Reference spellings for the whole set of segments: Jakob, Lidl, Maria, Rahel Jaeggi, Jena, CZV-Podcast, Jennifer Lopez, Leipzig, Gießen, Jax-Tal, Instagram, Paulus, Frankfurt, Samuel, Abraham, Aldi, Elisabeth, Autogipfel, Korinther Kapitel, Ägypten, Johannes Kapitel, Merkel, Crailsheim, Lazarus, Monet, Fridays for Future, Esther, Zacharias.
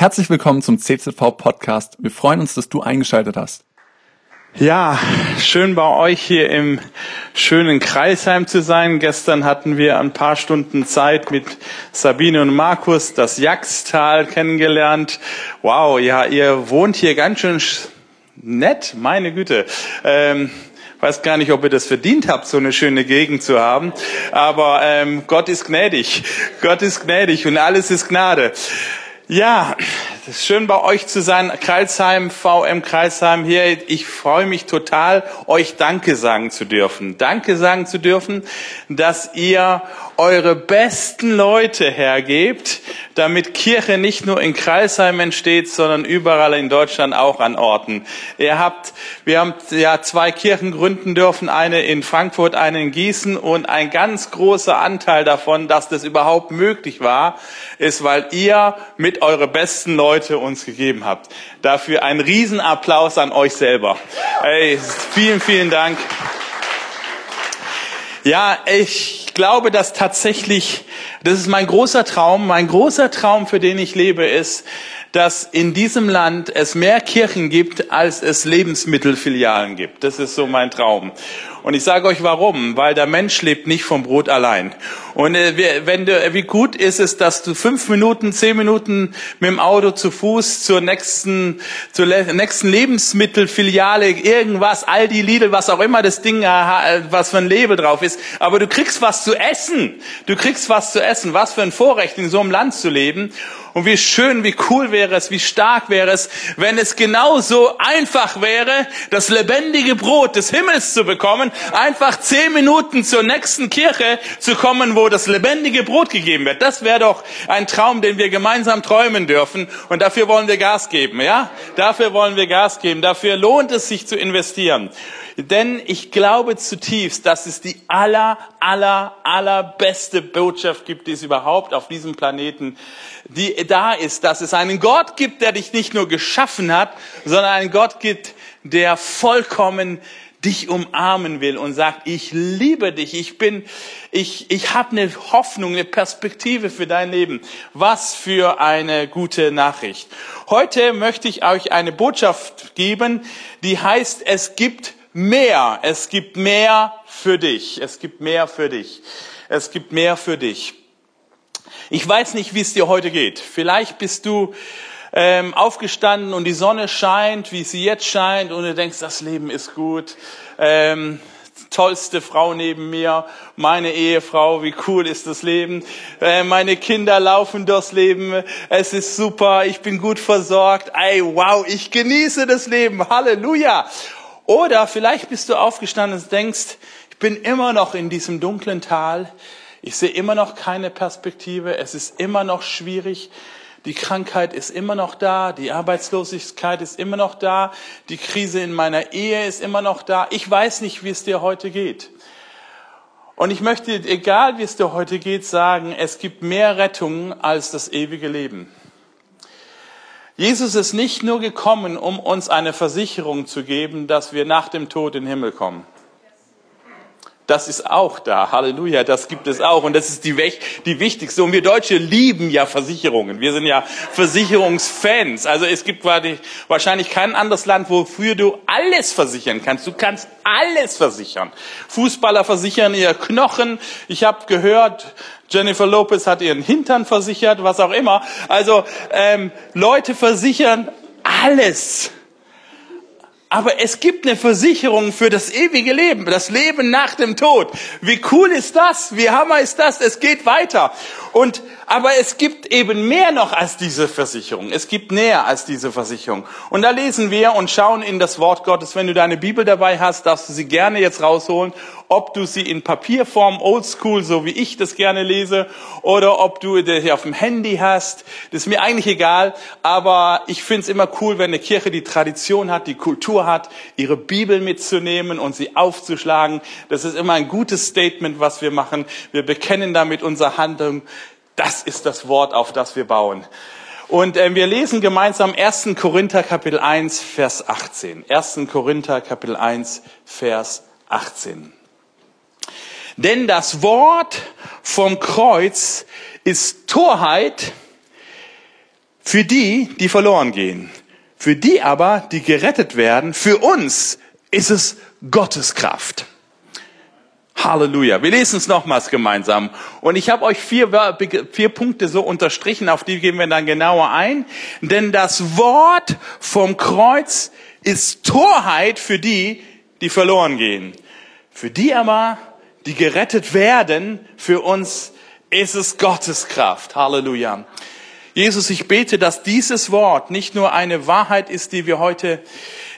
Herzlich willkommen zum CZV-Podcast. Wir freuen uns, dass du eingeschaltet hast. Ja, schön bei euch hier im schönen Crailsheim zu sein. Gestern hatten wir ein paar Stunden Zeit mit Sabine und Markus das Jax-Tal kennengelernt. Wow, ja, ihr wohnt hier ganz schön nett, meine Güte. Weiß gar nicht, ob ihr das verdient habt, so eine schöne Gegend zu haben. Aber Gott ist gnädig. Gott ist gnädig und alles ist Gnade. Ja, es ist schön bei euch zu sein, Crailsheim, VM Crailsheim hier. Ich freue mich total, euch Danke sagen zu dürfen. Danke sagen zu dürfen, dass ihr eure besten Leute hergebt, damit Kirche nicht nur in Crailsheim entsteht, sondern überall in Deutschland auch an Orten. Wir haben ja 2 Kirchen gründen dürfen, eine in Frankfurt, eine in Gießen, und ein ganz großer Anteil davon, dass das überhaupt möglich war, ist, weil ihr mit eure besten Leute uns gegeben habt. Dafür einen Riesenapplaus an euch selber. Hey, vielen, vielen Dank. Ja, ich glaube, dass tatsächlich, das ist mein großer Traum, für den ich lebe, ist, dass in diesem Land es mehr Kirchen gibt, als es Lebensmittelfilialen gibt. Das ist so mein Traum. Und ich sage euch warum, weil der Mensch lebt nicht vom Brot allein. Und wie gut ist es, dass du 5 Minuten, 10 Minuten mit dem Auto zu Fuß zur nächsten Lebensmittelfiliale, irgendwas, Aldi, Lidl, was auch immer das Ding, was für ein Label drauf ist, aber du kriegst was zu essen. Was für ein Vorrecht, in so einem Land zu leben. Und wie schön, wie cool wäre es, wie stark wäre es, wenn es genauso einfach wäre, das lebendige Brot des Himmels zu bekommen, einfach 10 Minuten zur nächsten Kirche zu kommen, wo das lebendige Brot gegeben wird. Das wäre doch ein Traum, den wir gemeinsam träumen dürfen, und dafür wollen wir Gas geben, ja? Dafür wollen wir Gas geben, dafür lohnt es sich zu investieren. Denn ich glaube zutiefst, dass es die allerbeste Botschaft gibt, die es überhaupt auf diesem Planeten die da ist, dass es einen Gott gibt, der dich nicht nur geschaffen hat, sondern einen Gott gibt, der vollkommen dich umarmen will und sagt, ich liebe dich, ich habe eine Hoffnung, eine Perspektive für dein Leben. Was für eine gute Nachricht. Heute möchte ich euch eine Botschaft geben, die heißt, es gibt mehr für dich. Ich weiß nicht, wie es dir heute geht. Vielleicht bist du aufgestanden und die Sonne scheint, wie sie jetzt scheint, und du denkst, das Leben ist gut. Tollste Frau neben mir, meine Ehefrau, wie cool ist das Leben. Meine Kinder laufen durchs Leben, es ist super, ich bin gut versorgt. Ey, wow, ich genieße das Leben, Halleluja. Oder vielleicht bist du aufgestanden und denkst, ich bin immer noch in diesem dunklen Tal, ich sehe immer noch keine Perspektive, es ist immer noch schwierig, die Krankheit ist immer noch da, die Arbeitslosigkeit ist immer noch da, die Krise in meiner Ehe ist immer noch da. Ich weiß nicht, wie es dir heute geht. Und ich möchte, egal wie es dir heute geht, sagen, es gibt mehr Rettung als das ewige Leben. Jesus ist nicht nur gekommen, um uns eine Versicherung zu geben, dass wir nach dem Tod in den Himmel kommen. Das ist auch da, Halleluja, das gibt es auch, und das ist die wichtigste. Und wir Deutsche lieben ja Versicherungen, wir sind ja Versicherungsfans. Also es gibt wahrscheinlich kein anderes Land, wofür du alles versichern kannst. Du kannst alles versichern. Fußballer versichern ihre Knochen. Ich habe gehört, Jennifer Lopez hat ihren Hintern versichert, was auch immer. Also Leute versichern alles. Aber es gibt eine Versicherung für das ewige Leben, das Leben nach dem Tod. Wie cool ist das? Wie hammer ist das? Es geht weiter. Aber es gibt eben mehr noch als diese Versicherung. Es gibt mehr als diese Versicherung. Und da lesen wir und schauen in das Wort Gottes. Wenn du deine Bibel dabei hast, darfst du sie gerne jetzt rausholen. Ob du sie in Papierform, oldschool, so wie ich das gerne lese, oder ob du sie auf dem Handy hast, das ist mir eigentlich egal, aber ich finde es immer cool, wenn eine Kirche die Tradition hat, die Kultur hat, ihre Bibel mitzunehmen und sie aufzuschlagen. Das ist immer ein gutes Statement, was wir machen. Wir bekennen damit unsere Handlung. Das ist das Wort, auf das wir bauen. Und wir lesen gemeinsam 1. Korinther Kapitel 1, Vers 18. 1. Korinther Kapitel 1, Vers 18. Denn das Wort vom Kreuz ist Torheit Für die, die verloren gehen. Für die aber, die gerettet werden, für uns ist es Gottes Kraft. Halleluja. Wir lesen es nochmals gemeinsam. Und ich habe euch vier Punkte so unterstrichen, auf die gehen wir dann genauer ein. Denn das Wort vom Kreuz ist Torheit für die, die verloren gehen. Für die aber, die gerettet werden, für uns ist es Gottes Kraft. Halleluja. Jesus, ich bete, dass dieses Wort nicht nur eine Wahrheit ist, die wir heute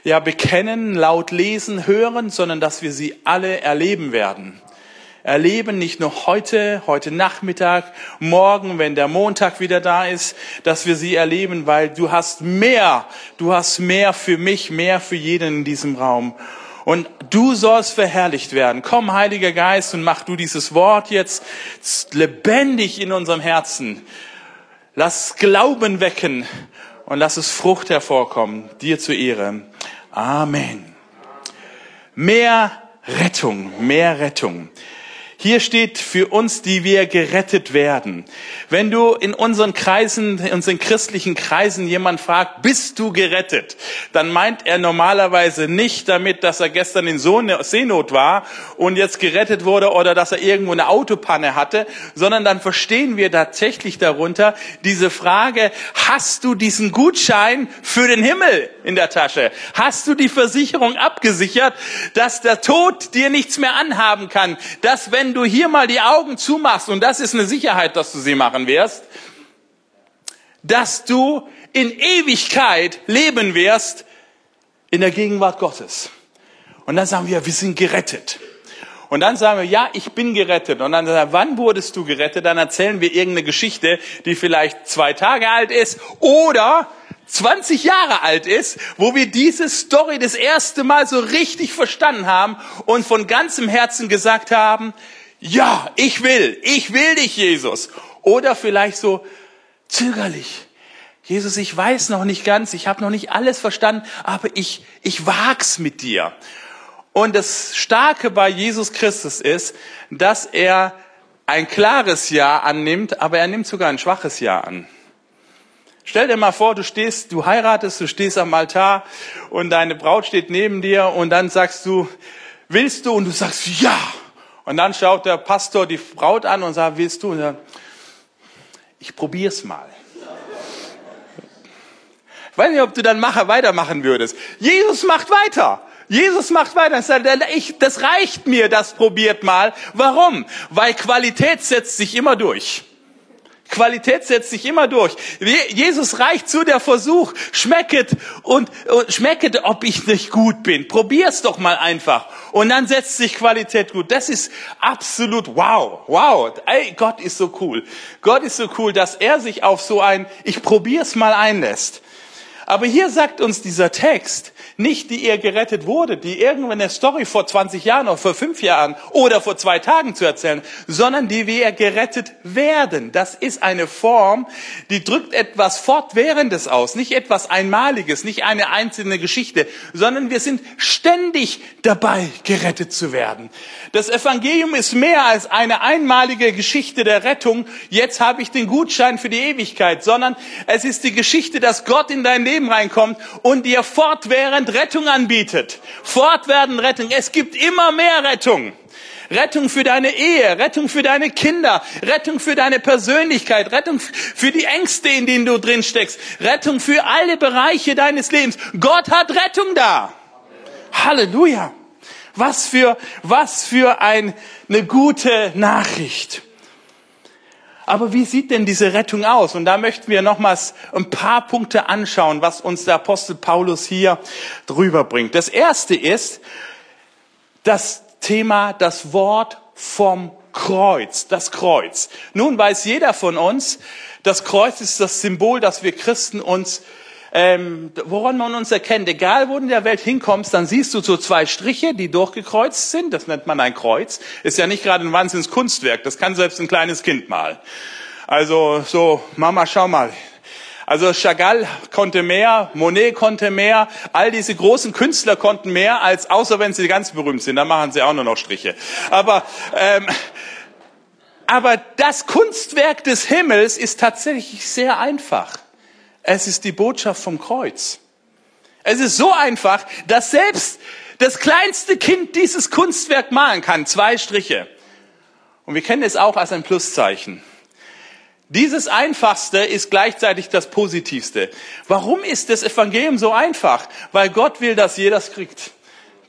bekennen, laut lesen, hören, sondern dass wir sie alle erleben werden. Erleben nicht nur heute Nachmittag, morgen, wenn der Montag wieder da ist, dass wir sie erleben, weil du hast mehr für mich, mehr für jeden in diesem Raum. Und du sollst verherrlicht werden. Komm, Heiliger Geist, und mach du dieses Wort jetzt lebendig in unserem Herzen. Lass Glauben wecken. Und lass es Frucht hervorkommen, dir zur Ehre. Amen. Mehr Rettung. Hier steht für uns, die wir gerettet werden. Wenn du in unseren Kreisen, in unseren christlichen Kreisen jemand fragt, bist du gerettet? Dann meint er normalerweise nicht damit, dass er gestern in Seenot war und jetzt gerettet wurde oder dass er irgendwo eine Autopanne hatte, sondern dann verstehen wir tatsächlich darunter diese Frage, hast du diesen Gutschein für den Himmel in der Tasche? Hast du die Versicherung abgesichert, dass der Tod dir nichts mehr anhaben kann? Dass, wenn du hier mal die Augen zumachst, und das ist eine Sicherheit, dass du sie machen wirst, dass du in Ewigkeit leben wirst in der Gegenwart Gottes. Und dann sagen wir sind gerettet. Und dann sagen wir, ja, ich bin gerettet. Und dann sagen wir, wann wurdest du gerettet? Dann erzählen wir irgendeine Geschichte, die vielleicht 2 Tage alt ist oder 20 Jahre alt ist, wo wir diese Story das erste Mal so richtig verstanden haben und von ganzem Herzen gesagt haben, ja, ich will dich, Jesus. Oder vielleicht so zögerlich. Jesus, ich weiß noch nicht ganz, ich habe noch nicht alles verstanden, aber ich wag's mit dir. Und das Starke bei Jesus Christus ist, dass er ein klares Ja annimmt, aber er nimmt sogar ein schwaches Ja an. Stell dir mal vor, du heiratest, du stehst am Altar und deine Braut steht neben dir und dann sagst du, willst du? Und du sagst, ja. Und dann schaut der Pastor die Braut an und sagt, willst du? Und sagt, ich probier's mal. Ich weiß nicht, ob du dann weitermachen würdest. Jesus macht weiter. Das reicht mir, das probiert mal. Warum? Weil Qualität setzt sich immer durch. Jesus reicht zu, der Versuch, schmecket, ob ich nicht gut bin. Probier's doch mal einfach. Und dann setzt sich Qualität gut. Das ist absolut wow. Ey, Gott ist so cool. Dass er sich auf so ein, ich probier's mal einlässt. Aber hier sagt uns dieser Text, nicht die ihr gerettet wurde, die irgendwann eine Story vor 20 Jahren oder vor 5 Jahren oder vor 2 Tagen zu erzählen, sondern die wir gerettet werden. Das ist eine Form, die drückt etwas Fortwährendes aus, nicht etwas Einmaliges, nicht eine einzelne Geschichte, sondern wir sind ständig dabei, gerettet zu werden. Das Evangelium ist mehr als eine einmalige Geschichte der Rettung, jetzt habe ich den Gutschein für die Ewigkeit, sondern es ist die Geschichte, dass Gott in dein Leben reinkommt und dir fortwährend Rettung anbietet. Fortwährend Rettung. Es gibt immer mehr Rettung. Rettung für deine Ehe, Rettung für deine Kinder, Rettung für deine Persönlichkeit, Rettung für die Ängste, in denen du drin steckst, Rettung für alle Bereiche deines Lebens. Gott hat Rettung da. Halleluja. Was für eine gute Nachricht. Aber wie sieht denn diese Rettung aus? Und da möchten wir nochmals ein paar Punkte anschauen, was uns der Apostel Paulus hier drüber bringt. Das erste ist das Thema, das Wort vom Kreuz, das Kreuz. Nun weiß jeder von uns, das Kreuz ist das Symbol, dass wir Christen uns, woran man uns erkennt. Egal, wo du in der Welt hinkommst, dann siehst du so 2 Striche, die durchgekreuzt sind. Das nennt man ein Kreuz. Ist ja nicht gerade ein Wahnsinnskunstwerk. Das kann selbst ein kleines Kind malen. Also so, Mama, schau mal. Also Chagall konnte mehr, Monet konnte mehr, all diese großen Künstler konnten mehr, als außer wenn sie ganz berühmt sind. Dann machen sie auch nur noch Striche. Aber das Kunstwerk des Himmels ist tatsächlich sehr einfach. Es ist die Botschaft vom Kreuz. Es ist so einfach, dass selbst das kleinste Kind dieses Kunstwerk malen kann. 2 Striche. Und wir kennen es auch als ein Pluszeichen. Dieses Einfachste ist gleichzeitig das Positivste. Warum ist das Evangelium so einfach? Weil Gott will, dass jeder es kriegt.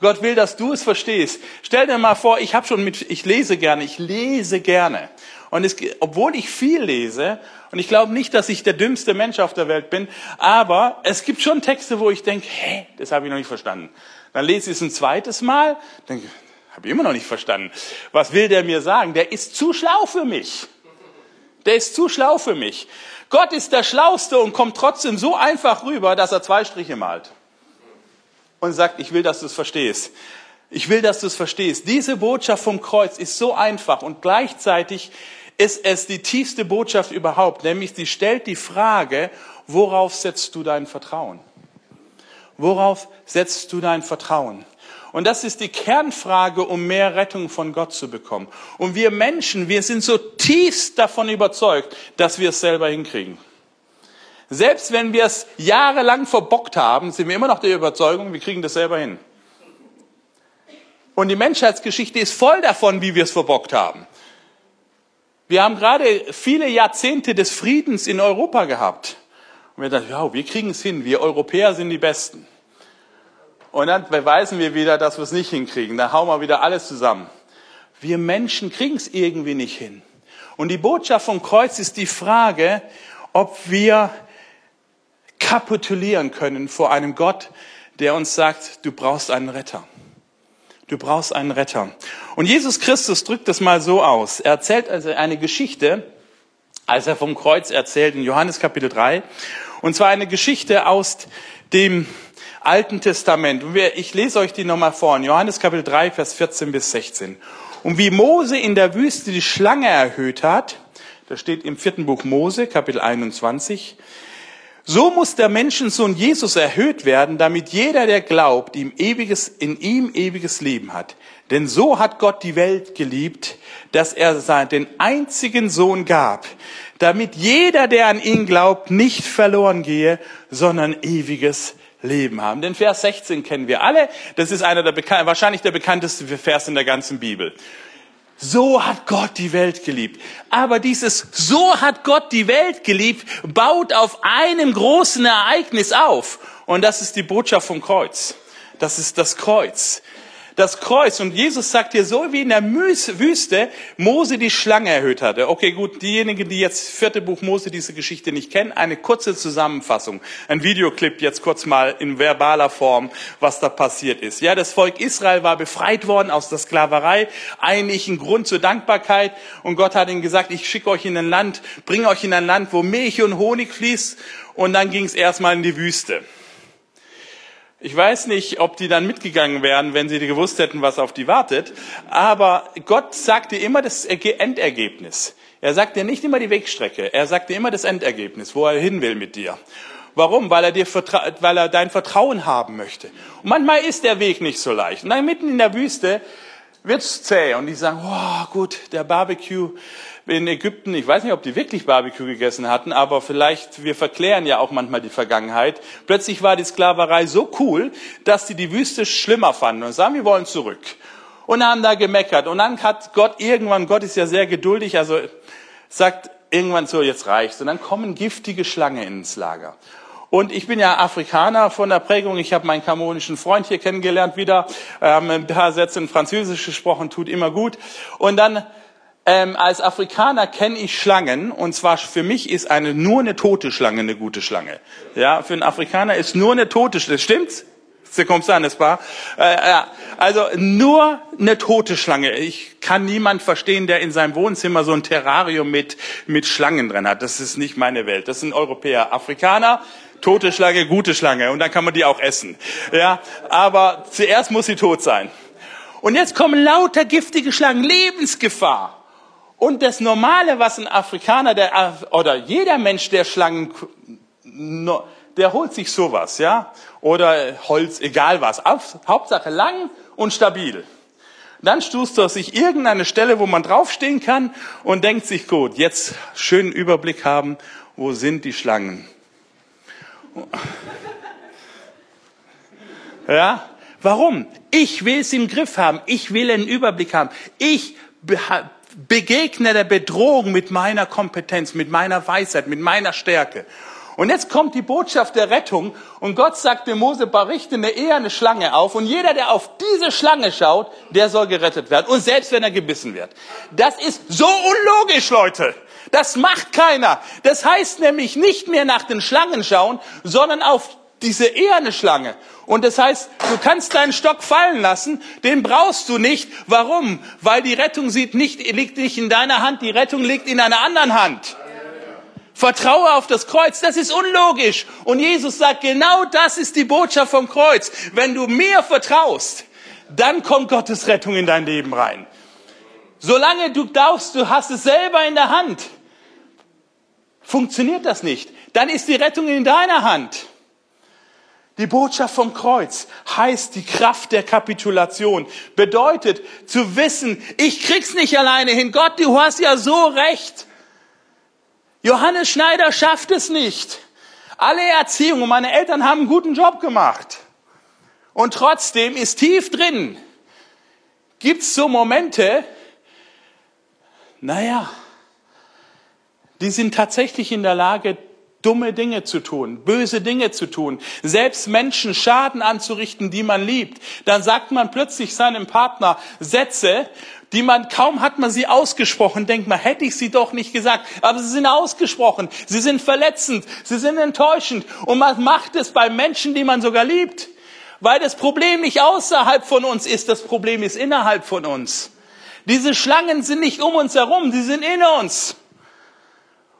Gott will, dass du es verstehst. Stell dir mal vor, ich lese gerne. Und obwohl ich viel lese, und ich glaube nicht, dass ich der dümmste Mensch auf der Welt bin, aber es gibt schon Texte, wo ich denke, das habe ich noch nicht verstanden. Dann lese ich es ein zweites Mal, denke, habe ich immer noch nicht verstanden. Was will der mir sagen? Der ist zu schlau für mich. Gott ist der Schlauste und kommt trotzdem so einfach rüber, dass er 2 Striche malt. Und sagt, ich will, dass du es verstehst. Diese Botschaft vom Kreuz ist so einfach und gleichzeitig ist es die tiefste Botschaft überhaupt. Nämlich, sie stellt die Frage, worauf setzt du dein Vertrauen? Und das ist die Kernfrage, um mehr Rettung von Gott zu bekommen. Und wir Menschen, wir sind so tiefst davon überzeugt, dass wir es selber hinkriegen. Selbst wenn wir es jahrelang verbockt haben, sind wir immer noch der Überzeugung, wir kriegen das selber hin. Und die Menschheitsgeschichte ist voll davon, wie wir es verbockt haben. Wir haben gerade viele Jahrzehnte des Friedens in Europa gehabt. Und wir dachten, ja, wir kriegen es hin, wir Europäer sind die Besten. Und dann beweisen wir wieder, dass wir es nicht hinkriegen. Dann hauen wir wieder alles zusammen. Wir Menschen kriegen es irgendwie nicht hin. Und die Botschaft vom Kreuz ist die Frage, ob wir kapitulieren können vor einem Gott, der uns sagt, du brauchst einen Retter. Und Jesus Christus drückt das mal so aus. Er erzählt also eine Geschichte, als er vom Kreuz erzählt in Johannes Kapitel 3. Und zwar eine Geschichte aus dem Alten Testament. Und ich lese euch die nochmal vor. In Johannes Kapitel 3, Vers 14 bis 16. Und wie Mose in der Wüste die Schlange erhöht hat, das steht im 4. Buch Mose, Kapitel 21, so muss der Menschensohn Jesus erhöht werden, damit jeder, der glaubt, in ihm ewiges Leben hat. Denn so hat Gott die Welt geliebt, dass er den einzigen Sohn gab, damit jeder, der an ihn glaubt, nicht verloren gehe, sondern ewiges Leben haben. Den Vers 16 kennen wir alle. Das ist einer wahrscheinlich der bekannteste Vers in der ganzen Bibel. So hat Gott die Welt geliebt. Aber dieses "So hat Gott die Welt geliebt" baut auf einem großen Ereignis auf. Und das ist die Botschaft vom Kreuz. Das ist das Kreuz. Und Jesus sagt hier, so wie in der Wüste Mose die Schlange erhöht hatte. Okay, gut, diejenigen, die jetzt 4. Buch Mose diese Geschichte nicht kennen, eine kurze Zusammenfassung. Ein Videoclip jetzt kurz mal in verbaler Form, was da passiert ist. Ja, das Volk Israel war befreit worden aus der Sklaverei. Eigentlich ein Grund zur Dankbarkeit. Und Gott hat ihnen gesagt, ich schicke euch in ein Land, bringe euch in ein Land, wo Milch und Honig fließt. Und dann ging es erstmal in die Wüste. Ich weiß nicht, ob die dann mitgegangen wären, wenn sie gewusst hätten, was auf die wartet. Aber Gott sagt dir immer das Endergebnis. Er sagt dir nicht immer die Wegstrecke. Er sagt dir immer das Endergebnis, wo er hin will mit dir. Warum? Weil er dein Vertrauen haben möchte. Und manchmal ist der Weg nicht so leicht. Und dann mitten in der Wüste wird's zäh. Und die sagen, oh gut, der Barbecue in Ägypten, ich weiß nicht, ob die wirklich Barbecue gegessen hatten, aber vielleicht, wir verklären ja auch manchmal die Vergangenheit. Plötzlich war die Sklaverei so cool, dass sie die Wüste schlimmer fanden und sagen, wir wollen zurück. Und haben da gemeckert. Und dann hat Gott irgendwann, Gott ist ja sehr geduldig, also sagt irgendwann so, jetzt reicht's. Und dann kommen giftige Schlangen ins Lager. Und ich bin ja Afrikaner von der Prägung. Ich habe meinen kamerunischen Freund hier kennengelernt wieder. Ein paar Sätze in Französisch gesprochen, tut immer gut. Und dann als Afrikaner kenne ich Schlangen. Und zwar für mich ist nur eine tote Schlange eine gute Schlange. Ja, für einen Afrikaner ist nur eine tote Schlange. Stimmt's? C'est comme ça, n'est-ce pas? Also nur eine tote Schlange. Ich kann niemand verstehen, der in seinem Wohnzimmer so ein Terrarium mit Schlangen drin hat. Das ist nicht meine Welt. Das sind Europäer, Afrikaner. Tote Schlange, gute Schlange. Und dann kann man die auch essen. Ja, aber zuerst muss sie tot sein. Und jetzt kommen lauter giftige Schlangen, Lebensgefahr. Und das Normale, was ein Afrikaner oder jeder Mensch, der Schlangen, der holt sich sowas, ja. Oder Holz, egal was. Hauptsache lang und stabil. Dann stoßt er sich irgendeine Stelle, wo man draufstehen kann und denkt sich, gut, jetzt schönen Überblick haben, wo sind die Schlangen? Ja? Warum? Ich will es im Griff haben. Ich will einen Überblick haben. Ich begegne der Bedrohung mit meiner Kompetenz, mit meiner Weisheit, mit meiner Stärke. Und jetzt kommt die Botschaft der Rettung und Gott sagt dem Mose, berichte eine eherne Schlange auf und jeder, der auf diese Schlange schaut, der soll gerettet werden. Und selbst wenn er gebissen wird. Das ist so unlogisch, Leute. Das macht keiner. Das heißt nämlich nicht mehr nach den Schlangen schauen, sondern auf diese eherne Schlange. Und das heißt, du kannst deinen Stock fallen lassen, den brauchst du nicht. Warum? Weil die Rettung liegt nicht in deiner Hand, die Rettung liegt in einer anderen Hand. Vertraue auf das Kreuz, das ist unlogisch. Und Jesus sagt, genau das ist die Botschaft vom Kreuz. Wenn du mir vertraust, dann kommt Gottes Rettung in dein Leben rein. Solange du glaubst, du hast es selber in der Hand, funktioniert das nicht. Dann ist die Rettung in deiner Hand. Die Botschaft vom Kreuz heißt die Kraft der Kapitulation. Bedeutet zu wissen, ich krieg's nicht alleine hin. Gott, du hast ja so recht. Johannes Schneider schafft es nicht. Alle Erziehung und meine Eltern haben einen guten Job gemacht. Und trotzdem ist tief drin. Gibt's so Momente, naja, die sind tatsächlich in der Lage, dumme Dinge zu tun, böse Dinge zu tun, selbst Menschen Schaden anzurichten, die man liebt. Dann sagt man plötzlich seinem Partner Sätze, die man kaum hat man sie ausgesprochen, denkt man, hätte ich sie doch nicht gesagt. Aber sie sind ausgesprochen, sie sind verletzend, sie sind enttäuschend. Und man macht es bei Menschen, die man sogar liebt. Weil das Problem nicht außerhalb von uns ist, das Problem ist innerhalb von uns. Diese Schlangen sind nicht um uns herum, sie sind in uns.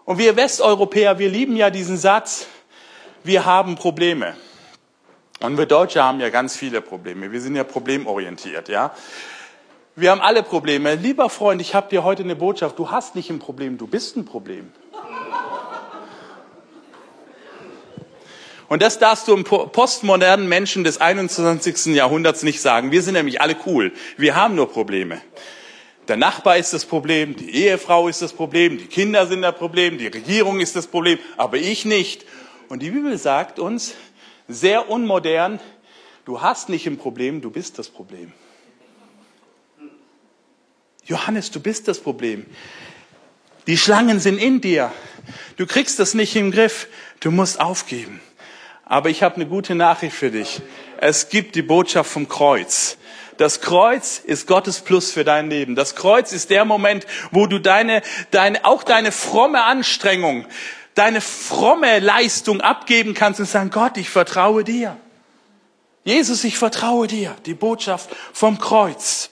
Und wir Westeuropäer, wir lieben ja diesen Satz, wir haben Probleme. Und wir Deutsche haben ja ganz viele Probleme. Wir sind ja problemorientiert, ja. Wir haben alle Probleme. Lieber Freund, ich habe dir heute eine Botschaft. Du hast nicht ein Problem, du bist ein Problem. Und das darfst du im postmodernen Menschen des 21. Jahrhunderts nicht sagen. Wir sind nämlich alle cool. Wir haben nur Probleme. Der Nachbar ist das Problem, die Ehefrau ist das Problem, die Kinder sind das Problem, die Regierung ist das Problem, aber ich nicht. Und die Bibel sagt uns, sehr unmodern, du hast nicht ein Problem, du bist das Problem. Johannes, du bist das Problem. Die Schlangen sind in dir. Du kriegst das nicht im Griff. Du musst aufgeben. Aber ich habe eine gute Nachricht für dich. Es gibt die Botschaft vom Kreuz. Das Kreuz ist Gottes Plus für dein Leben. Das Kreuz ist der Moment, wo du auch deine fromme Anstrengung, deine fromme Leistung abgeben kannst und sagen, Gott, ich vertraue dir. Jesus, ich vertraue dir. Die Botschaft vom Kreuz.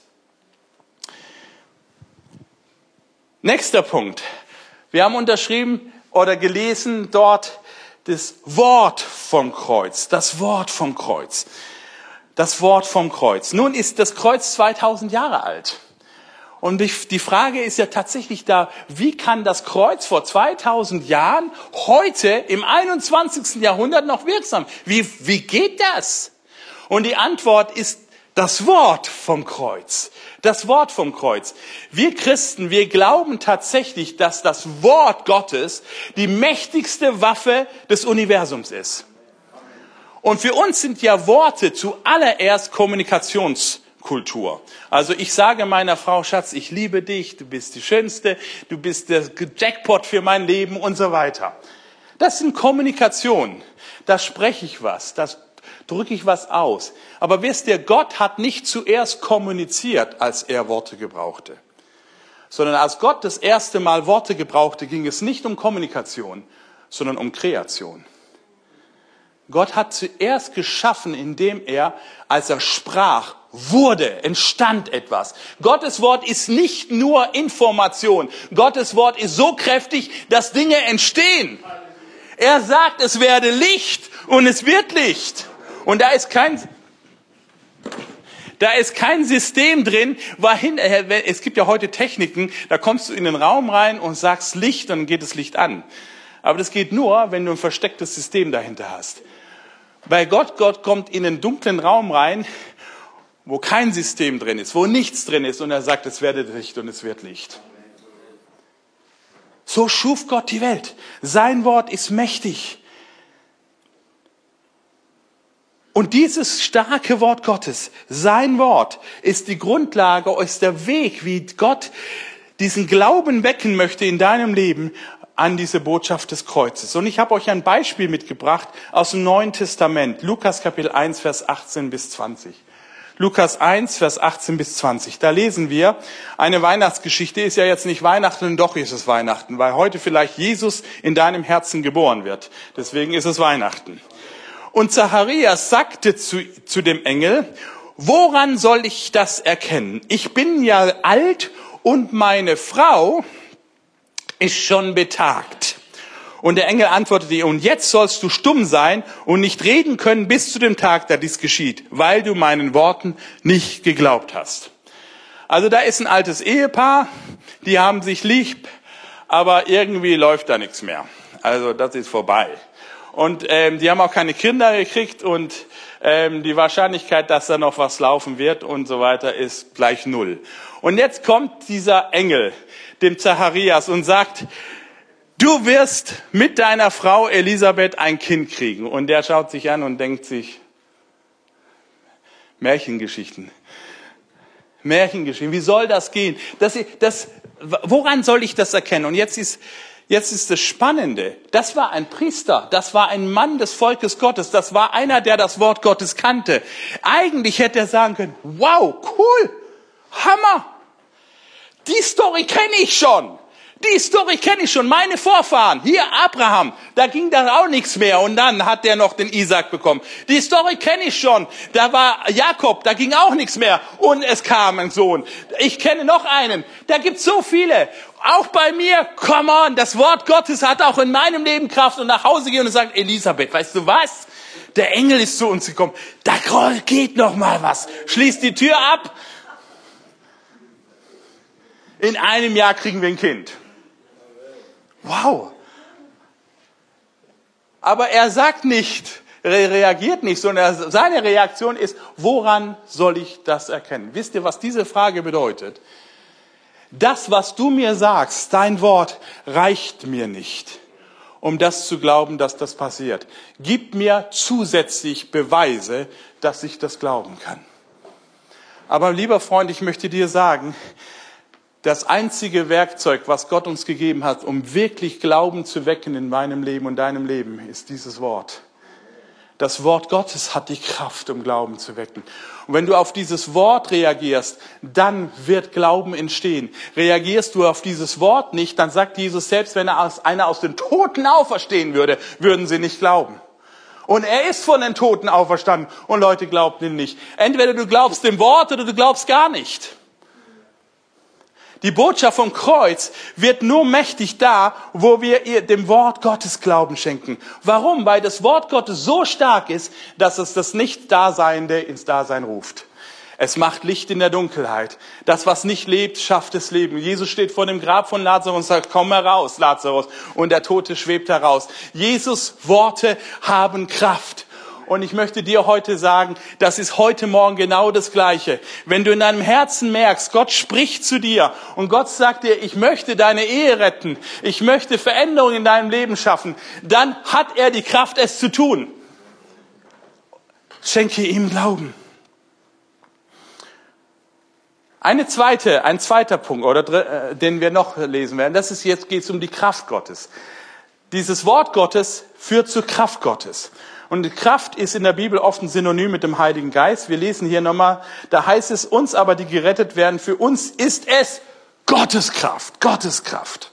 Nächster Punkt. Wir haben unterschrieben oder gelesen dort das Wort vom Kreuz. Das Wort vom Kreuz. Das Wort vom Kreuz. Nun ist das Kreuz 2000 Jahre alt. Und die Frage ist ja tatsächlich da, wie kann das Kreuz vor 2000 Jahren heute im 21. Jahrhundert noch wirksam? Wie geht das? Und die Antwort ist das Wort vom Kreuz. Das Wort vom Kreuz. Wir Christen, wir glauben tatsächlich, dass das Wort Gottes die mächtigste Waffe des Universums ist. Und für uns sind ja Worte zuallererst Kommunikationskultur. Also ich sage meiner Frau, Schatz, ich liebe dich, du bist die Schönste, du bist der Jackpot für mein Leben und so weiter. Das sind Kommunikation. Da spreche ich was, da drücke ich was aus. Aber wisst ihr, Gott hat nicht zuerst kommuniziert, als er Worte gebrauchte. Sondern als Gott das erste Mal Worte gebrauchte, ging es nicht um Kommunikation, sondern um Kreation. Gott hat zuerst geschaffen, indem er, als er sprach, wurde, entstand etwas. Gottes Wort ist nicht nur Information. Gottes Wort ist so kräftig, dass Dinge entstehen. Er sagt, es werde Licht und es wird Licht. Und da ist kein System drin, es gibt ja heute Techniken, da kommst du in den Raum rein und sagst Licht, dann geht das Licht an. Aber das geht nur, wenn du ein verstecktes System dahinter hast. Weil Gott kommt in einen dunklen Raum rein, wo kein System drin ist, wo nichts drin ist. Und er sagt, es werde Licht und es wird Licht. So schuf Gott die Welt. Sein Wort ist mächtig. Und dieses starke Wort Gottes, sein Wort, ist die Grundlage, ist der Weg, wie Gott diesen Glauben wecken möchte in deinem Leben an diese Botschaft des Kreuzes. Und ich habe euch ein Beispiel mitgebracht aus dem Neuen Testament, Lukas Kapitel 1, Vers 18 bis 20. Lukas 1, Vers 18 bis 20. Da lesen wir, eine Weihnachtsgeschichte ist ja jetzt nicht Weihnachten, und doch ist es Weihnachten, weil heute vielleicht Jesus in deinem Herzen geboren wird. Deswegen ist es Weihnachten. Und Zacharias sagte zu dem Engel, woran soll ich das erkennen? Ich bin ja alt und meine Frau ist schon betagt. Und der Engel antwortete, und jetzt sollst du stumm sein und nicht reden können bis zu dem Tag, da dies geschieht, weil du meinen Worten nicht geglaubt hast. Also da ist ein altes Ehepaar, die haben sich lieb, aber irgendwie läuft da nichts mehr. Also das ist vorbei. Und die haben auch keine Kinder gekriegt und die Wahrscheinlichkeit, dass da noch was laufen wird und so weiter, ist gleich null. Und jetzt kommt dieser Engel, dem Zacharias, und sagt, du wirst mit deiner Frau Elisabeth ein Kind kriegen. Und der schaut sich an und denkt sich, Märchengeschichten, wie soll das gehen? Woran soll ich das erkennen? Und jetzt ist das Spannende, das war ein Priester, das war ein Mann des Volkes Gottes, das war einer, der das Wort Gottes kannte. Eigentlich hätte er sagen können, wow, cool, Hammer, die Story kenne ich schon, meine Vorfahren, hier Abraham, da ging dann auch nichts mehr und dann hat der noch den Isaac bekommen. Die Story kenne ich schon, da war Jakob, da ging auch nichts mehr und es kam ein Sohn. Ich kenne noch einen, da gibt's so viele. Auch bei mir, come on, das Wort Gottes hat auch in meinem Leben Kraft und nach Hause gehen und sagen, Elisabeth, weißt du was? Der Engel ist zu uns gekommen, da geht noch mal was. Schließ die Tür ab. In einem Jahr kriegen wir ein Kind. Wow. Aber er sagt nicht, er reagiert nicht, sondern seine Reaktion ist, woran soll ich das erkennen? Wisst ihr, was diese Frage bedeutet? Das, was du mir sagst, dein Wort, reicht mir nicht, um das zu glauben, dass das passiert. Gib mir zusätzlich Beweise, dass ich das glauben kann. Aber lieber Freund, ich möchte dir sagen, das einzige Werkzeug, was Gott uns gegeben hat, um wirklich Glauben zu wecken in meinem Leben und deinem Leben, ist dieses Wort. Das Wort Gottes hat die Kraft, um Glauben zu wecken. Und wenn du auf dieses Wort reagierst, dann wird Glauben entstehen. Reagierst du auf dieses Wort nicht, dann sagt Jesus selbst, wenn einer aus den Toten auferstehen würde, würden sie nicht glauben. Und er ist von den Toten auferstanden und Leute glaubten ihm nicht. Entweder du glaubst dem Wort oder du glaubst gar nicht. Die Botschaft vom Kreuz wird nur mächtig da, wo wir ihr dem Wort Gottes Glauben schenken. Warum? Weil das Wort Gottes so stark ist, dass es das Nicht-Daseinende ins Dasein ruft. Es macht Licht in der Dunkelheit. Das, was nicht lebt, schafft es Leben. Jesus steht vor dem Grab von Lazarus und sagt, komm heraus, Lazarus. Und der Tote schwebt heraus. Jesus' Worte haben Kraft. Und ich möchte dir heute sagen, das ist heute Morgen genau das Gleiche. Wenn du in deinem Herzen merkst, Gott spricht zu dir und Gott sagt dir, ich möchte deine Ehe retten, ich möchte Veränderungen in deinem Leben schaffen, dann hat er die Kraft, es zu tun. Schenke ihm Glauben. Ein zweiter Punkt, den wir noch lesen werden, das ist, jetzt geht es um die Kraft Gottes. Dieses Wort Gottes führt zur Kraft Gottes. Und Kraft ist in der Bibel oft ein Synonym mit dem Heiligen Geist. Wir lesen hier nochmal, da heißt es, uns aber, die gerettet werden, für uns ist es Gottes Kraft, Gottes Kraft.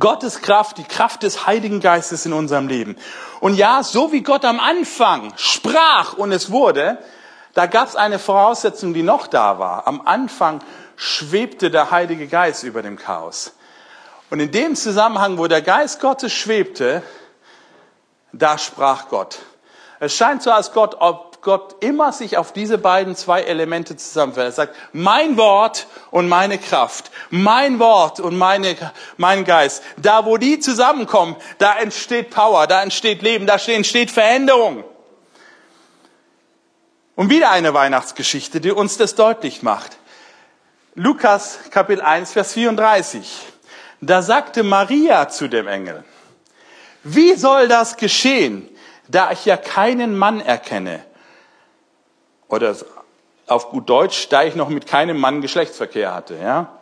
Gottes Kraft, die Kraft des Heiligen Geistes in unserem Leben. Und ja, so wie Gott am Anfang sprach und es wurde, da gab es eine Voraussetzung, die noch da war. Am Anfang schwebte der Heilige Geist über dem Chaos. Und in dem Zusammenhang, wo der Geist Gottes schwebte, da sprach Gott. Es scheint so, als ob Gott immer sich auf diese beiden zwei Elemente zusammenfällt. Er sagt, mein Wort und meine Kraft, mein Wort und mein Geist. Da, wo die zusammenkommen, da entsteht Power, da entsteht Leben, da entsteht Veränderung. Und wieder eine Weihnachtsgeschichte, die uns das deutlich macht. Lukas Kapitel 1, Vers 34. Da sagte Maria zu dem Engel, wie soll das geschehen, da ich ja keinen Mann erkenne. Oder auf gut Deutsch, da ich noch mit keinem Mann Geschlechtsverkehr hatte. Ja?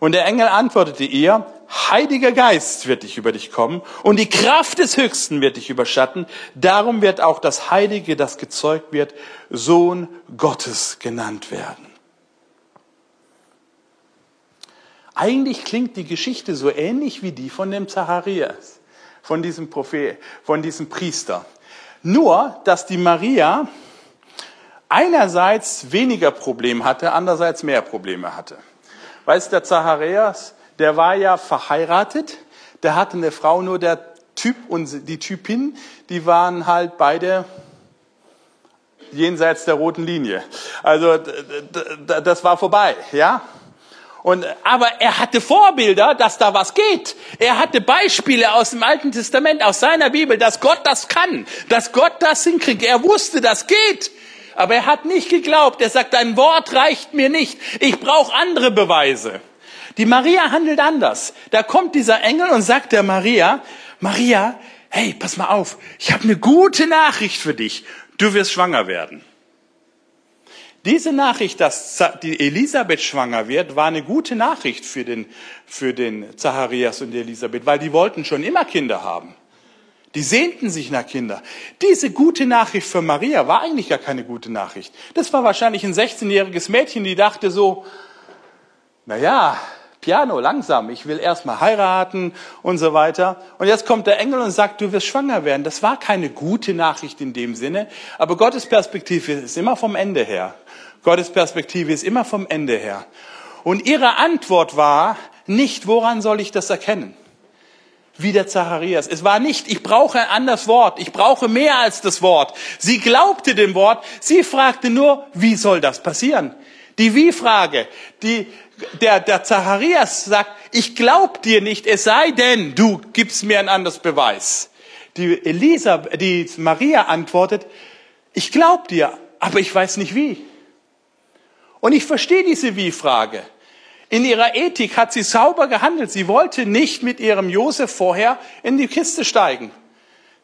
Und der Engel antwortete ihr, Heiliger Geist wird dich über dich kommen und die Kraft des Höchsten wird dich überschatten. Darum wird auch das Heilige, das gezeugt wird, Sohn Gottes genannt werden. Eigentlich klingt die Geschichte so ähnlich wie die von dem Zacharias, von diesem Prophet, von diesem Priester. Nur, dass die Maria einerseits weniger Probleme hatte, andererseits mehr Probleme hatte. Weißt du, der Zacharias, der war ja verheiratet, der hatte eine Frau, nur der Typ und die Typin, die waren halt beide jenseits der roten Linie. Also das war vorbei, ja? Aber er hatte Vorbilder, dass da was geht. Er hatte Beispiele aus dem Alten Testament, aus seiner Bibel, dass Gott das kann, dass Gott das hinkriegt. Er wusste, das geht. Aber er hat nicht geglaubt. Er sagt, dein Wort reicht mir nicht. Ich brauche andere Beweise. Die Maria handelt anders. Da kommt dieser Engel und sagt der Maria, Maria, hey, pass mal auf, ich habe eine gute Nachricht für dich. Du wirst schwanger werden. Diese Nachricht, dass die Elisabeth schwanger wird, war eine gute Nachricht für den Zacharias und die Elisabeth, weil die wollten schon immer Kinder haben. Die sehnten sich nach Kindern. Diese gute Nachricht für Maria war eigentlich gar keine gute Nachricht. Das war wahrscheinlich ein 16-jähriges Mädchen, die dachte so, naja, piano, langsam, ich will erstmal heiraten und so weiter. Und jetzt kommt der Engel und sagt, du wirst schwanger werden. Das war keine gute Nachricht in dem Sinne, aber Gottes Perspektive ist immer vom Ende her. Gottes Perspektive ist immer vom Ende her. Und ihre Antwort war nicht, woran soll ich das erkennen? Wie der Zacharias. Es war nicht, ich brauche ein anderes Wort, ich brauche mehr als das Wort. Sie glaubte dem Wort, sie fragte nur, wie soll das passieren? Die Wie-Frage, der Zacharias sagt, ich glaub dir nicht, es sei denn, du gibst mir ein anderes Beweis. Die Maria antwortet, ich glaub dir, aber ich weiß nicht wie. Und ich verstehe diese Wie-Frage. In ihrer Ethik hat sie sauber gehandelt. Sie wollte nicht mit ihrem Josef vorher in die Kiste steigen.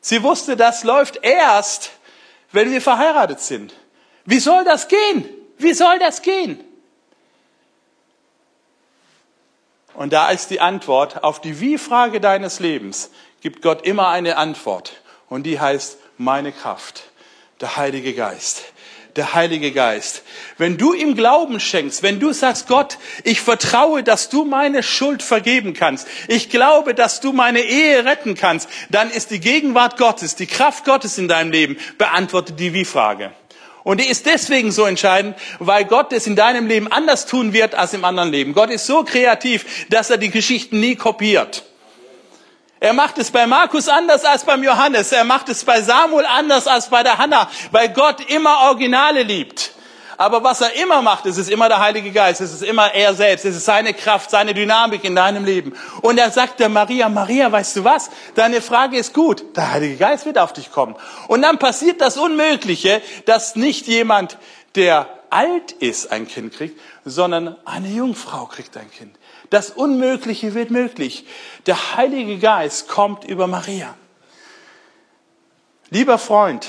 Sie wusste, das läuft erst, wenn wir verheiratet sind. Wie soll das gehen? Wie soll das gehen? Und da ist die Antwort auf die Wie-Frage deines Lebens, gibt Gott immer eine Antwort. Und die heißt, meine Kraft, der Heilige Geist. Der Heilige Geist. Wenn du ihm Glauben schenkst, wenn du sagst, Gott, ich vertraue, dass du meine Schuld vergeben kannst, ich glaube, dass du meine Ehe retten kannst, dann ist die Gegenwart Gottes, die Kraft Gottes in deinem Leben, beantwortet die Wie-Frage. Und die ist deswegen so entscheidend, weil Gott es in deinem Leben anders tun wird als im anderen Leben. Gott ist so kreativ, dass er die Geschichten nie kopiert. Er macht es bei Markus anders als beim Johannes. Er macht es bei Samuel anders als bei der Hannah, weil Gott immer Originale liebt. Aber was er immer macht, es ist immer der Heilige Geist, es ist immer er selbst, es ist seine Kraft, seine Dynamik in deinem Leben. Und er sagt der Maria, Maria, weißt du was? Deine Frage ist gut, der Heilige Geist wird auf dich kommen. Und dann passiert das Unmögliche, dass nicht jemand, der alt ist, ein Kind kriegt, sondern eine Jungfrau kriegt ein Kind. Das Unmögliche wird möglich. Der Heilige Geist kommt über Maria. Lieber Freund,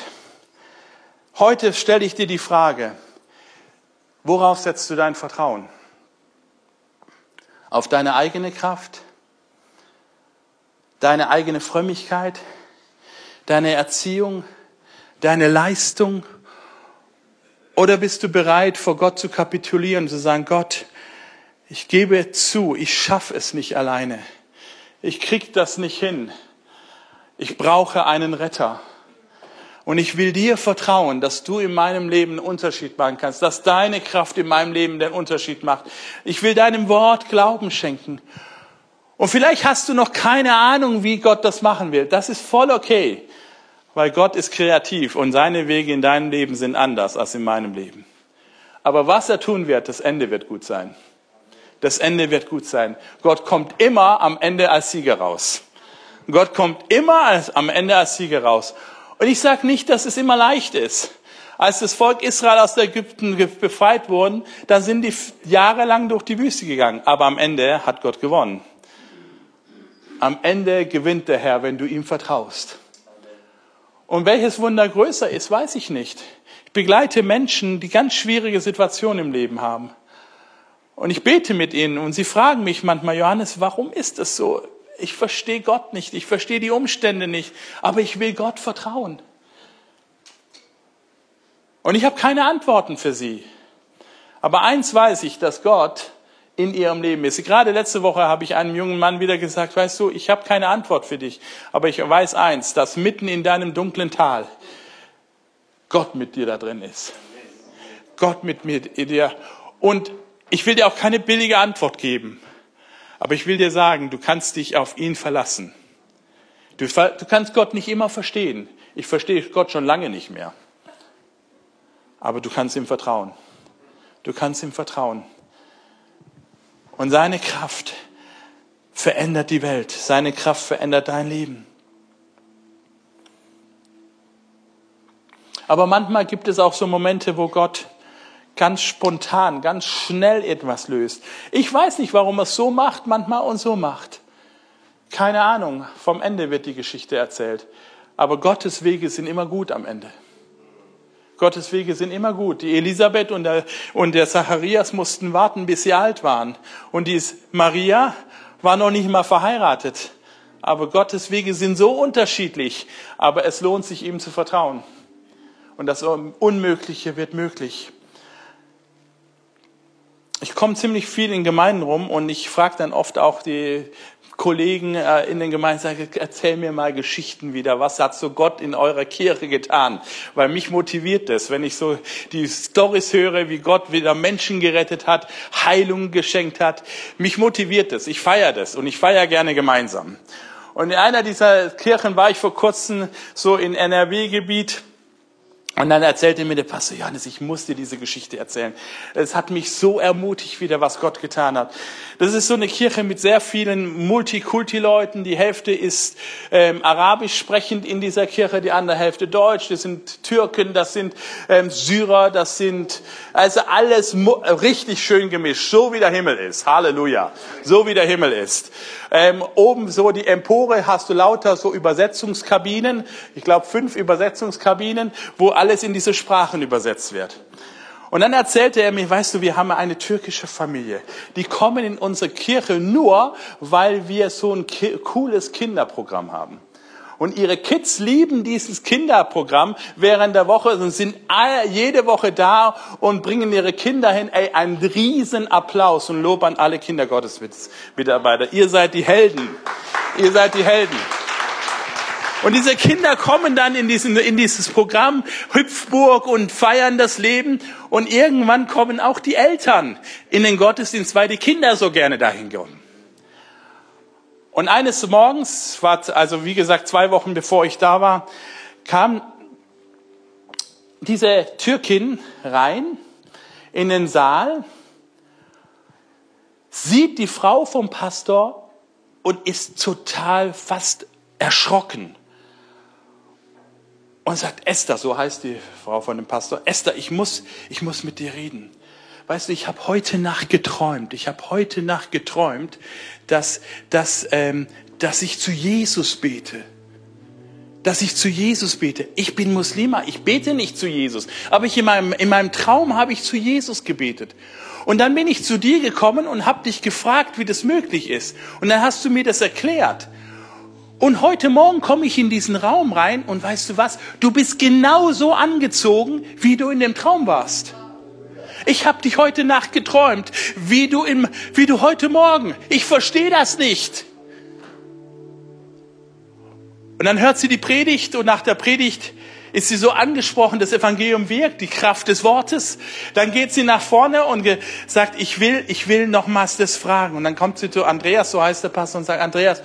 heute stelle ich dir die Frage, worauf setzt du dein Vertrauen? Auf deine eigene Kraft? Deine eigene Frömmigkeit? Deine Erziehung? Deine Leistung? Oder bist du bereit, vor Gott zu kapitulieren und zu sagen, Gott, ich gebe zu, ich schaffe es nicht alleine. Ich kriege das nicht hin. Ich brauche einen Retter. Und ich will dir vertrauen, dass du in meinem Leben einen Unterschied machen kannst, dass deine Kraft in meinem Leben den Unterschied macht. Ich will deinem Wort Glauben schenken. Und vielleicht hast du noch keine Ahnung, wie Gott das machen will. Das ist voll okay, weil Gott ist kreativ und seine Wege in deinem Leben sind anders als in meinem Leben. Aber was er tun wird, das Ende wird gut sein. Das Ende wird gut sein. Gott kommt immer am Ende als Sieger raus. Gott kommt immer am Ende als Sieger raus. Und ich sage nicht, dass es immer leicht ist. Als das Volk Israel aus Ägypten befreit wurden, dann sind die jahrelang durch die Wüste gegangen. Aber am Ende hat Gott gewonnen. Am Ende gewinnt der Herr, wenn du ihm vertraust. Und welches Wunder größer ist, weiß ich nicht. Ich begleite Menschen, die ganz schwierige Situationen im Leben haben. Und ich bete mit ihnen und sie fragen mich manchmal, Johannes, warum ist das so? Ich verstehe Gott nicht, ich verstehe die Umstände nicht, aber ich will Gott vertrauen. Und ich habe keine Antworten für sie. Aber eins weiß ich, dass Gott in ihrem Leben ist. Gerade letzte Woche habe ich einem jungen Mann wieder gesagt, weißt du, ich habe keine Antwort für dich, aber ich weiß eins, dass mitten in deinem dunklen Tal Gott mit dir da drin ist. Gott mit mir, dir. Und ich will dir auch keine billige Antwort geben, aber ich will dir sagen, du kannst dich auf ihn verlassen. Du kannst Gott nicht immer verstehen. Ich verstehe Gott schon lange nicht mehr. Aber du kannst ihm vertrauen. Du kannst ihm vertrauen. Und seine Kraft verändert die Welt. Seine Kraft verändert dein Leben. Aber manchmal gibt es auch so Momente, wo Gott ganz spontan, ganz schnell etwas löst. Ich weiß nicht, warum er es so macht, manchmal und so macht. Keine Ahnung, vom Ende wird die Geschichte erzählt. Aber Gottes Wege sind immer gut am Ende. Gottes Wege sind immer gut. Die Elisabeth und der Zacharias mussten warten, bis sie alt waren. Und die Maria war noch nicht mal verheiratet. Aber Gottes Wege sind so unterschiedlich. Aber es lohnt sich, ihm zu vertrauen. Und das Unmögliche wird möglich. Ich komme ziemlich viel in Gemeinden rum und ich frage dann oft auch die Kollegen in den Gemeinden, sage, erzähl mir mal Geschichten wieder, was hat so Gott in eurer Kirche getan? Weil mich motiviert das, wenn ich so die Storys höre, wie Gott wieder Menschen gerettet hat, Heilung geschenkt hat. Mich motiviert das, ich feiere das und ich feiere gerne gemeinsam. Und in einer dieser Kirchen war ich vor kurzem so in NRW-Gebiet. Und dann erzählte mir der Pastor, Johannes, ich muss dir diese Geschichte erzählen. Es hat mich so ermutigt wieder, was Gott getan hat. Das ist so eine Kirche mit sehr vielen Multikulti-Leuten. Die Hälfte ist arabisch sprechend in dieser Kirche, die andere Hälfte deutsch. Das sind Türken, das sind Syrer, das sind also alles richtig schön gemischt. So wie der Himmel ist, Halleluja, so wie der Himmel ist. Oben so die Empore hast du lauter so Übersetzungskabinen. Ich glaube 5 Übersetzungskabinen, wo alles in diese Sprachen übersetzt wird. Und dann erzählte er mir, weißt du, wir haben eine türkische Familie. Die kommen in unsere Kirche nur, weil wir so ein cooles Kinderprogramm haben. Und ihre Kids lieben dieses Kinderprogramm während der Woche und sind jede Woche da und bringen ihre Kinder hin. Ey, einen riesen Applaus und Lob an alle Kindergottesmitarbeiter. Ihr seid die Helden. Ihr seid die Helden. Und diese Kinder kommen dann in dieses Programm Hüpfburg und feiern das Leben. Und irgendwann kommen auch die Eltern in den Gottesdienst, weil die Kinder so gerne dahin gehen. Und eines Morgens, also wie gesagt 2 Wochen bevor ich da war, kam diese Türkin rein in den Saal, sieht die Frau vom Pastor und ist total fast erschrocken. Und sagt, Esther, so heißt die Frau von dem Pastor, Esther, ich muss mit dir reden. Weißt du, ich habe heute Nacht geträumt, dass ich zu Jesus bete. Ich bin Muslima, ich bete nicht zu Jesus. Aber in meinem Traum habe ich zu Jesus gebetet. Und dann bin ich zu dir gekommen und habe dich gefragt, wie das möglich ist. Und dann hast du mir das erklärt. Und heute Morgen komme ich in diesen Raum rein und weißt du was? Du bist genauso angezogen, wie du in dem Traum warst. Ich habe dich heute Nacht geträumt, wie du heute Morgen. Ich verstehe das nicht. Und dann hört sie die Predigt und nach der Predigt ist sie so angesprochen, das Evangelium wirkt, die Kraft des Wortes. Dann geht sie nach vorne und sagt, ich will nochmals das fragen. Und dann kommt sie zu Andreas, so heißt der Pastor, und sagt, Andreas,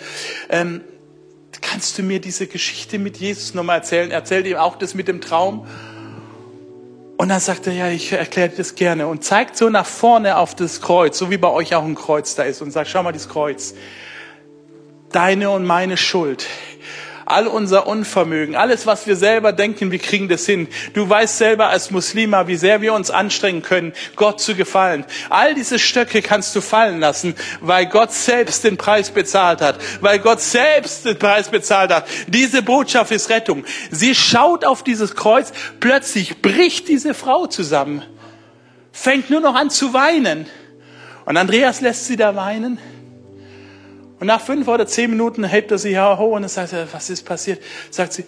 kannst du mir diese Geschichte mit Jesus nochmal erzählen? Erzähl ihm auch das mit dem Traum. Und dann sagt er, ja, ich erkläre dir das gerne. Und zeigt so nach vorne auf das Kreuz, so wie bei euch auch ein Kreuz da ist. Und sagt, schau mal, das Kreuz. Deine und meine Schuld all unser Unvermögen, alles, was wir selber denken, wir kriegen das hin. Du weißt selber als Muslima, wie sehr wir uns anstrengen können, Gott zu gefallen. All diese Stöcke kannst du fallen lassen, weil Gott selbst den Preis bezahlt hat. Diese Botschaft ist Rettung. Sie schaut auf dieses Kreuz, plötzlich bricht diese Frau zusammen, fängt nur noch an zu weinen. Und Andreas lässt sie da weinen. Und nach 5 oder 10 Minuten hebt er sie hoch und sagt, was ist passiert? Sagt sie,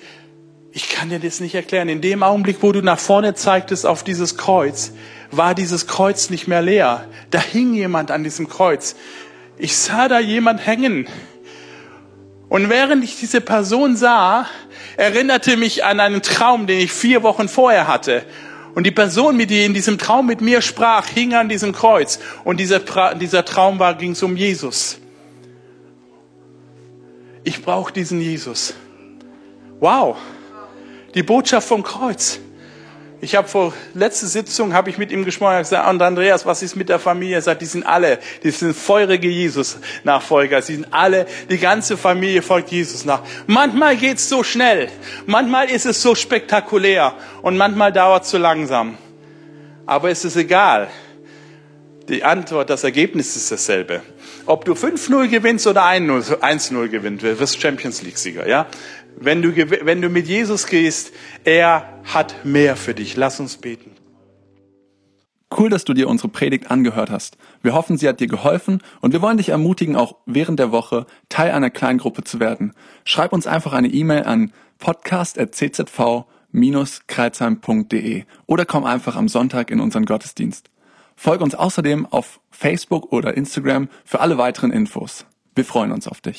ich kann dir das nicht erklären. In dem Augenblick, wo du nach vorne zeigtest auf dieses Kreuz, war dieses Kreuz nicht mehr leer. Da hing jemand an diesem Kreuz. Ich sah da jemand hängen. Und während ich diese Person sah, erinnerte mich an einen Traum, den ich 4 Wochen vorher hatte. Und die Person, die in diesem Traum mit mir sprach, hing an diesem Kreuz. Und dieser Traum ging es um Jesus. Ich brauche diesen Jesus. Wow, die Botschaft vom Kreuz. Ich habe vor letzter Sitzung habe ich mit ihm gesprochen und gesagt, und Andreas, was ist mit der Familie? Er sagt, die sind feurige Jesus-Nachfolger. Sie sind alle, die ganze Familie folgt Jesus nach. Manchmal geht's so schnell, manchmal ist es so spektakulär und manchmal dauert es so langsam. Aber es ist egal. Die Antwort, das Ergebnis ist dasselbe. Ob du 5-0 gewinnst oder 1-0 gewinnst, du wirst Champions League-Sieger. Ja? Wenn du mit Jesus gehst, er hat mehr für dich. Lass uns beten. Cool, dass du dir unsere Predigt angehört hast. Wir hoffen, sie hat dir geholfen und wir wollen dich ermutigen, auch während der Woche Teil einer Kleingruppe zu werden. Schreib uns einfach eine E-Mail an podcast@czv-kreilsheim.de oder komm einfach am Sonntag in unseren Gottesdienst. Folge uns außerdem auf Facebook oder Instagram für alle weiteren Infos. Wir freuen uns auf dich.